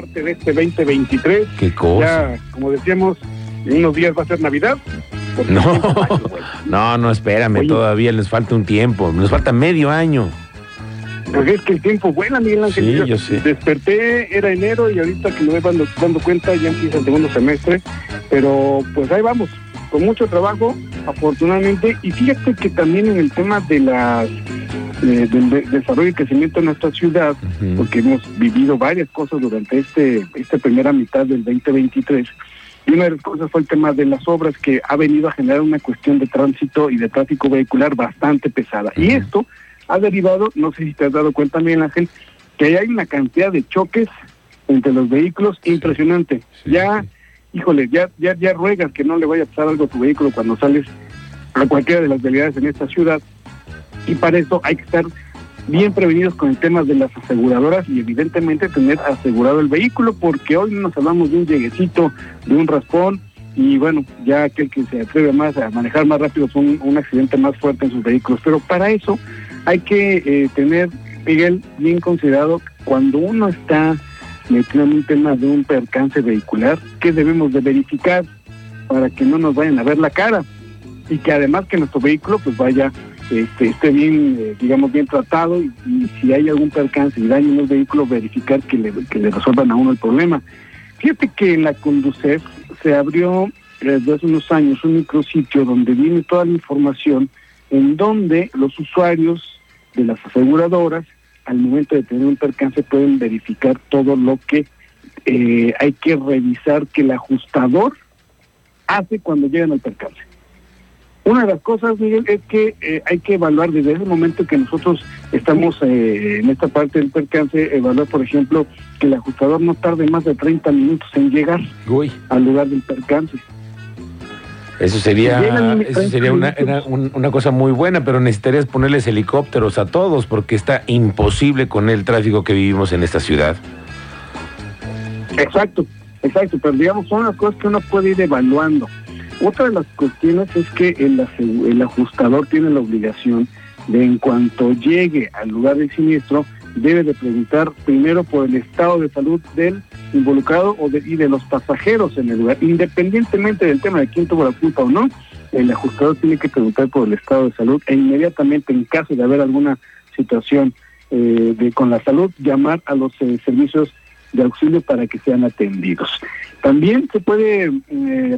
Parte de este 2023. ¿Qué cosa? Ya, como decíamos, en unos días va a ser Navidad. No, espérame. Oye, todavía les falta un tiempo. Nos falta medio año. Pues es que el tiempo vuela, Miguel Ángel. Sí, yo sé. Desperté, era enero, y ahorita que me voy dando cuenta, ya empieza el segundo semestre. Pero pues ahí vamos, con mucho trabajo, afortunadamente. Y fíjate que también en el tema de las... del desarrollo y crecimiento de nuestra ciudad, uh-huh, porque hemos vivido varias cosas durante esta primera mitad del 2023, y una de las cosas fue el tema de las obras, que ha venido a generar una cuestión de tránsito y de tráfico vehicular bastante pesada, uh-huh, y esto ha derivado, no sé si te has dado cuenta, Miguel Ángel, que hay una cantidad de choques entre los vehículos, sí, impresionante, sí, ya, sí. Híjole, ya ruegas que no le vaya a pasar algo a tu vehículo cuando sales a cualquiera de las vialidades en esta ciudad. Y para eso hay que estar bien prevenidos con el tema de las aseguradoras y evidentemente tener asegurado el vehículo, porque hoy nos hablamos de un lleguecito, de un raspón, y bueno, ya aquel que se atreve más a manejar más rápido es un accidente más fuerte en sus vehículos. Pero para eso hay que tener, Miguel, bien considerado cuando uno está metido en un tema de un percance vehicular, que debemos de verificar para que no nos vayan a ver la cara, y que además que nuestro vehículo pues vaya... esté bien, digamos, bien tratado, y si hay algún percance y daño en el vehículo, verificar que le resuelvan a uno el problema. Fíjate que en la Condusef se abrió desde hace unos años un micrositio donde viene toda la información en donde los usuarios de las aseguradoras, al momento de tener un percance, pueden verificar todo lo que hay que revisar que el ajustador hace cuando llegan al percance. Una de las cosas, Miguel, es que hay que evaluar desde ese momento que nosotros estamos en esta parte del percance, evaluar, por ejemplo, que el ajustador no tarde más de 30 minutos en llegar al lugar del percance. Eso sería una cosa muy buena, pero necesitarías ponerles helicópteros a todos, porque está imposible con el tráfico que vivimos en esta ciudad. Exacto, pero digamos, son las cosas que uno puede ir evaluando. Otra de las cuestiones es que el ajustador tiene la obligación de, en cuanto llegue al lugar del siniestro, debe de preguntar primero por el estado de salud del involucrado y de los pasajeros en el lugar. Independientemente del tema de quién tuvo la culpa o no, el ajustador tiene que preguntar por el estado de salud e inmediatamente, en caso de haber alguna situación con la salud, llamar a los servicios de auxilio para que sean atendidos. También se puede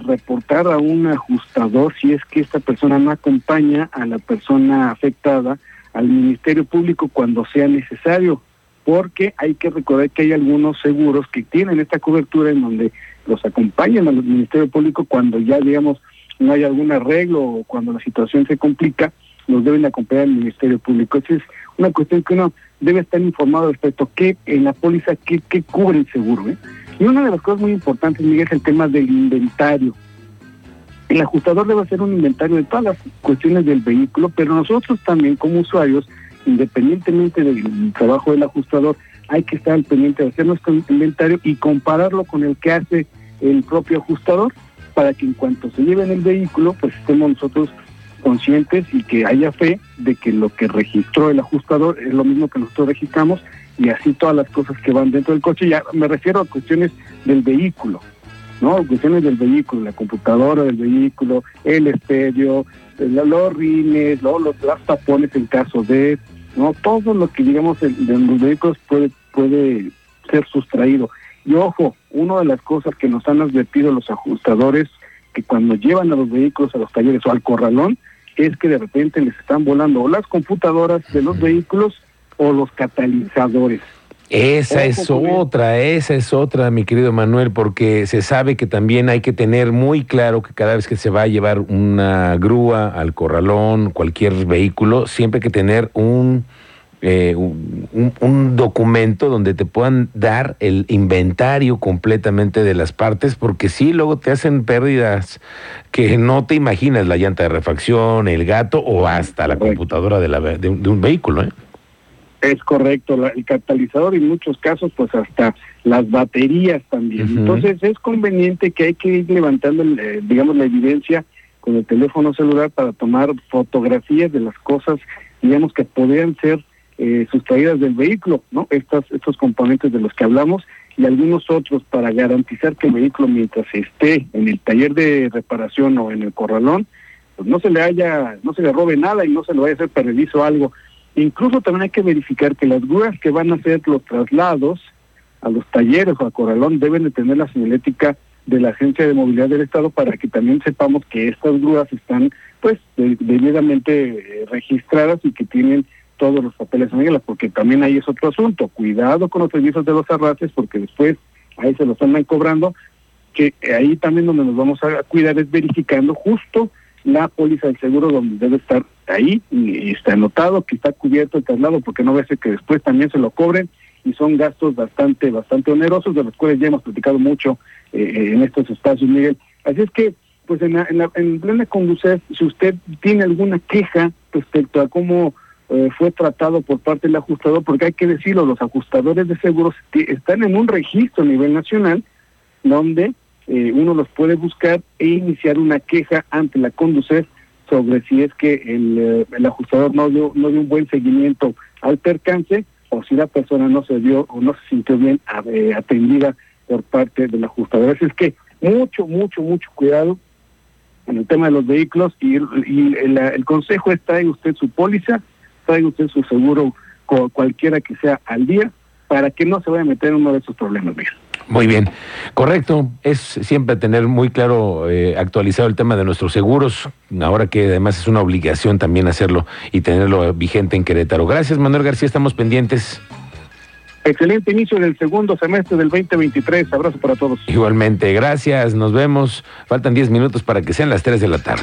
reportar a un ajustador si es que esta persona no acompaña a la persona afectada al Ministerio Público cuando sea necesario, porque hay que recordar que hay algunos seguros que tienen esta cobertura en donde los acompañan al Ministerio Público cuando ya, digamos, no hay algún arreglo o cuando la situación se complica, los deben acompañar al Ministerio Público. Esa es una cuestión que uno debe estar informado respecto a qué en la póliza, qué cubre el seguro, ¿eh? Y una de las cosas muy importantes, Miguel, es el tema del inventario. El ajustador debe hacer un inventario de todas las cuestiones del vehículo, pero nosotros también como usuarios, independientemente del trabajo del ajustador, hay que estar al pendiente de hacer nuestro inventario y compararlo con el que hace el propio ajustador, para que en cuanto se lleven el vehículo, pues estemos nosotros conscientes y que haya fe de que lo que registró el ajustador es lo mismo que nosotros registramos, y así todas las cosas que van dentro del coche. Ya me refiero a cuestiones del vehículo, ¿no? Cuestiones del vehículo, la computadora del vehículo, el estéreo, los rines, los tapones en caso de, ¿no? Todo lo que, digamos, de los vehículos puede ser sustraído. Y ojo, una de las cosas que nos han advertido los ajustadores, que cuando llevan a los vehículos a los talleres o al corralón, es que de repente les están volando o las computadoras de los vehículos o los catalizadores. Esa es otra, mi querido Manuel, porque se sabe que también hay que tener muy claro que cada vez que se va a llevar una grúa al corralón, cualquier vehículo, siempre hay que tener un documento donde te puedan dar el inventario completamente de las partes, porque sí, luego te hacen pérdidas que no te imaginas, la llanta de refacción, el gato o hasta la computadora de un vehículo, ¿eh? Es correcto, el catalizador, en muchos casos pues hasta las baterías también. Uh-huh. Entonces es conveniente que hay que ir levantando, digamos, la evidencia con el teléfono celular para tomar fotografías de las cosas, digamos, que podrían ser sustraídas del vehículo, ¿no? Estos componentes de los que hablamos, y algunos otros para garantizar que el vehículo, mientras esté en el taller de reparación o en el corralón, pues no se le robe nada y no se le vaya a hacer perdizo algo. Incluso también hay que verificar que las grúas que van a hacer los traslados a los talleres o a corralón deben de tener la señalética de la Agencia de Movilidad del Estado, para que también sepamos que estas grúas están pues debidamente registradas y que tienen todos los papeles en regla, porque también ahí es otro asunto. Cuidado con los servicios de los arrastres, porque después ahí se los andan cobrando, que ahí también donde nos vamos a cuidar es verificando justo la póliza del seguro, donde debe estar ahí y está anotado que está cubierto el traslado, porque no va a ser que después también se lo cobren, y son gastos bastante onerosos, de los cuales ya hemos platicado mucho en estos espacios, Miguel. Así es que, pues en plena Condusef, si usted tiene alguna queja respecto a cómo fue tratado por parte del ajustador, porque hay que decirlo, los ajustadores de seguros están en un registro a nivel nacional, donde uno los puede buscar e iniciar una queja ante la Condusef sobre si es que el ajustador no dio un buen seguimiento al percance, o si la persona no se vio o no se sintió bien atendida por parte del ajustador. Así es que mucho cuidado en el tema de los vehículos, y el consejo es: traiga usted su póliza, traiga usted su seguro, cualquiera que sea, al día, para que no se vaya a meter en uno de esos problemas. Muy bien, correcto. Es siempre tener muy claro, actualizado el tema de nuestros seguros, ahora que además es una obligación también hacerlo y tenerlo vigente en Querétaro. Gracias, Manuel García, estamos pendientes. Excelente inicio del segundo semestre del 2023. Abrazo para todos. Igualmente, gracias, nos vemos. Faltan 10 minutos para que sean las 3 de la tarde.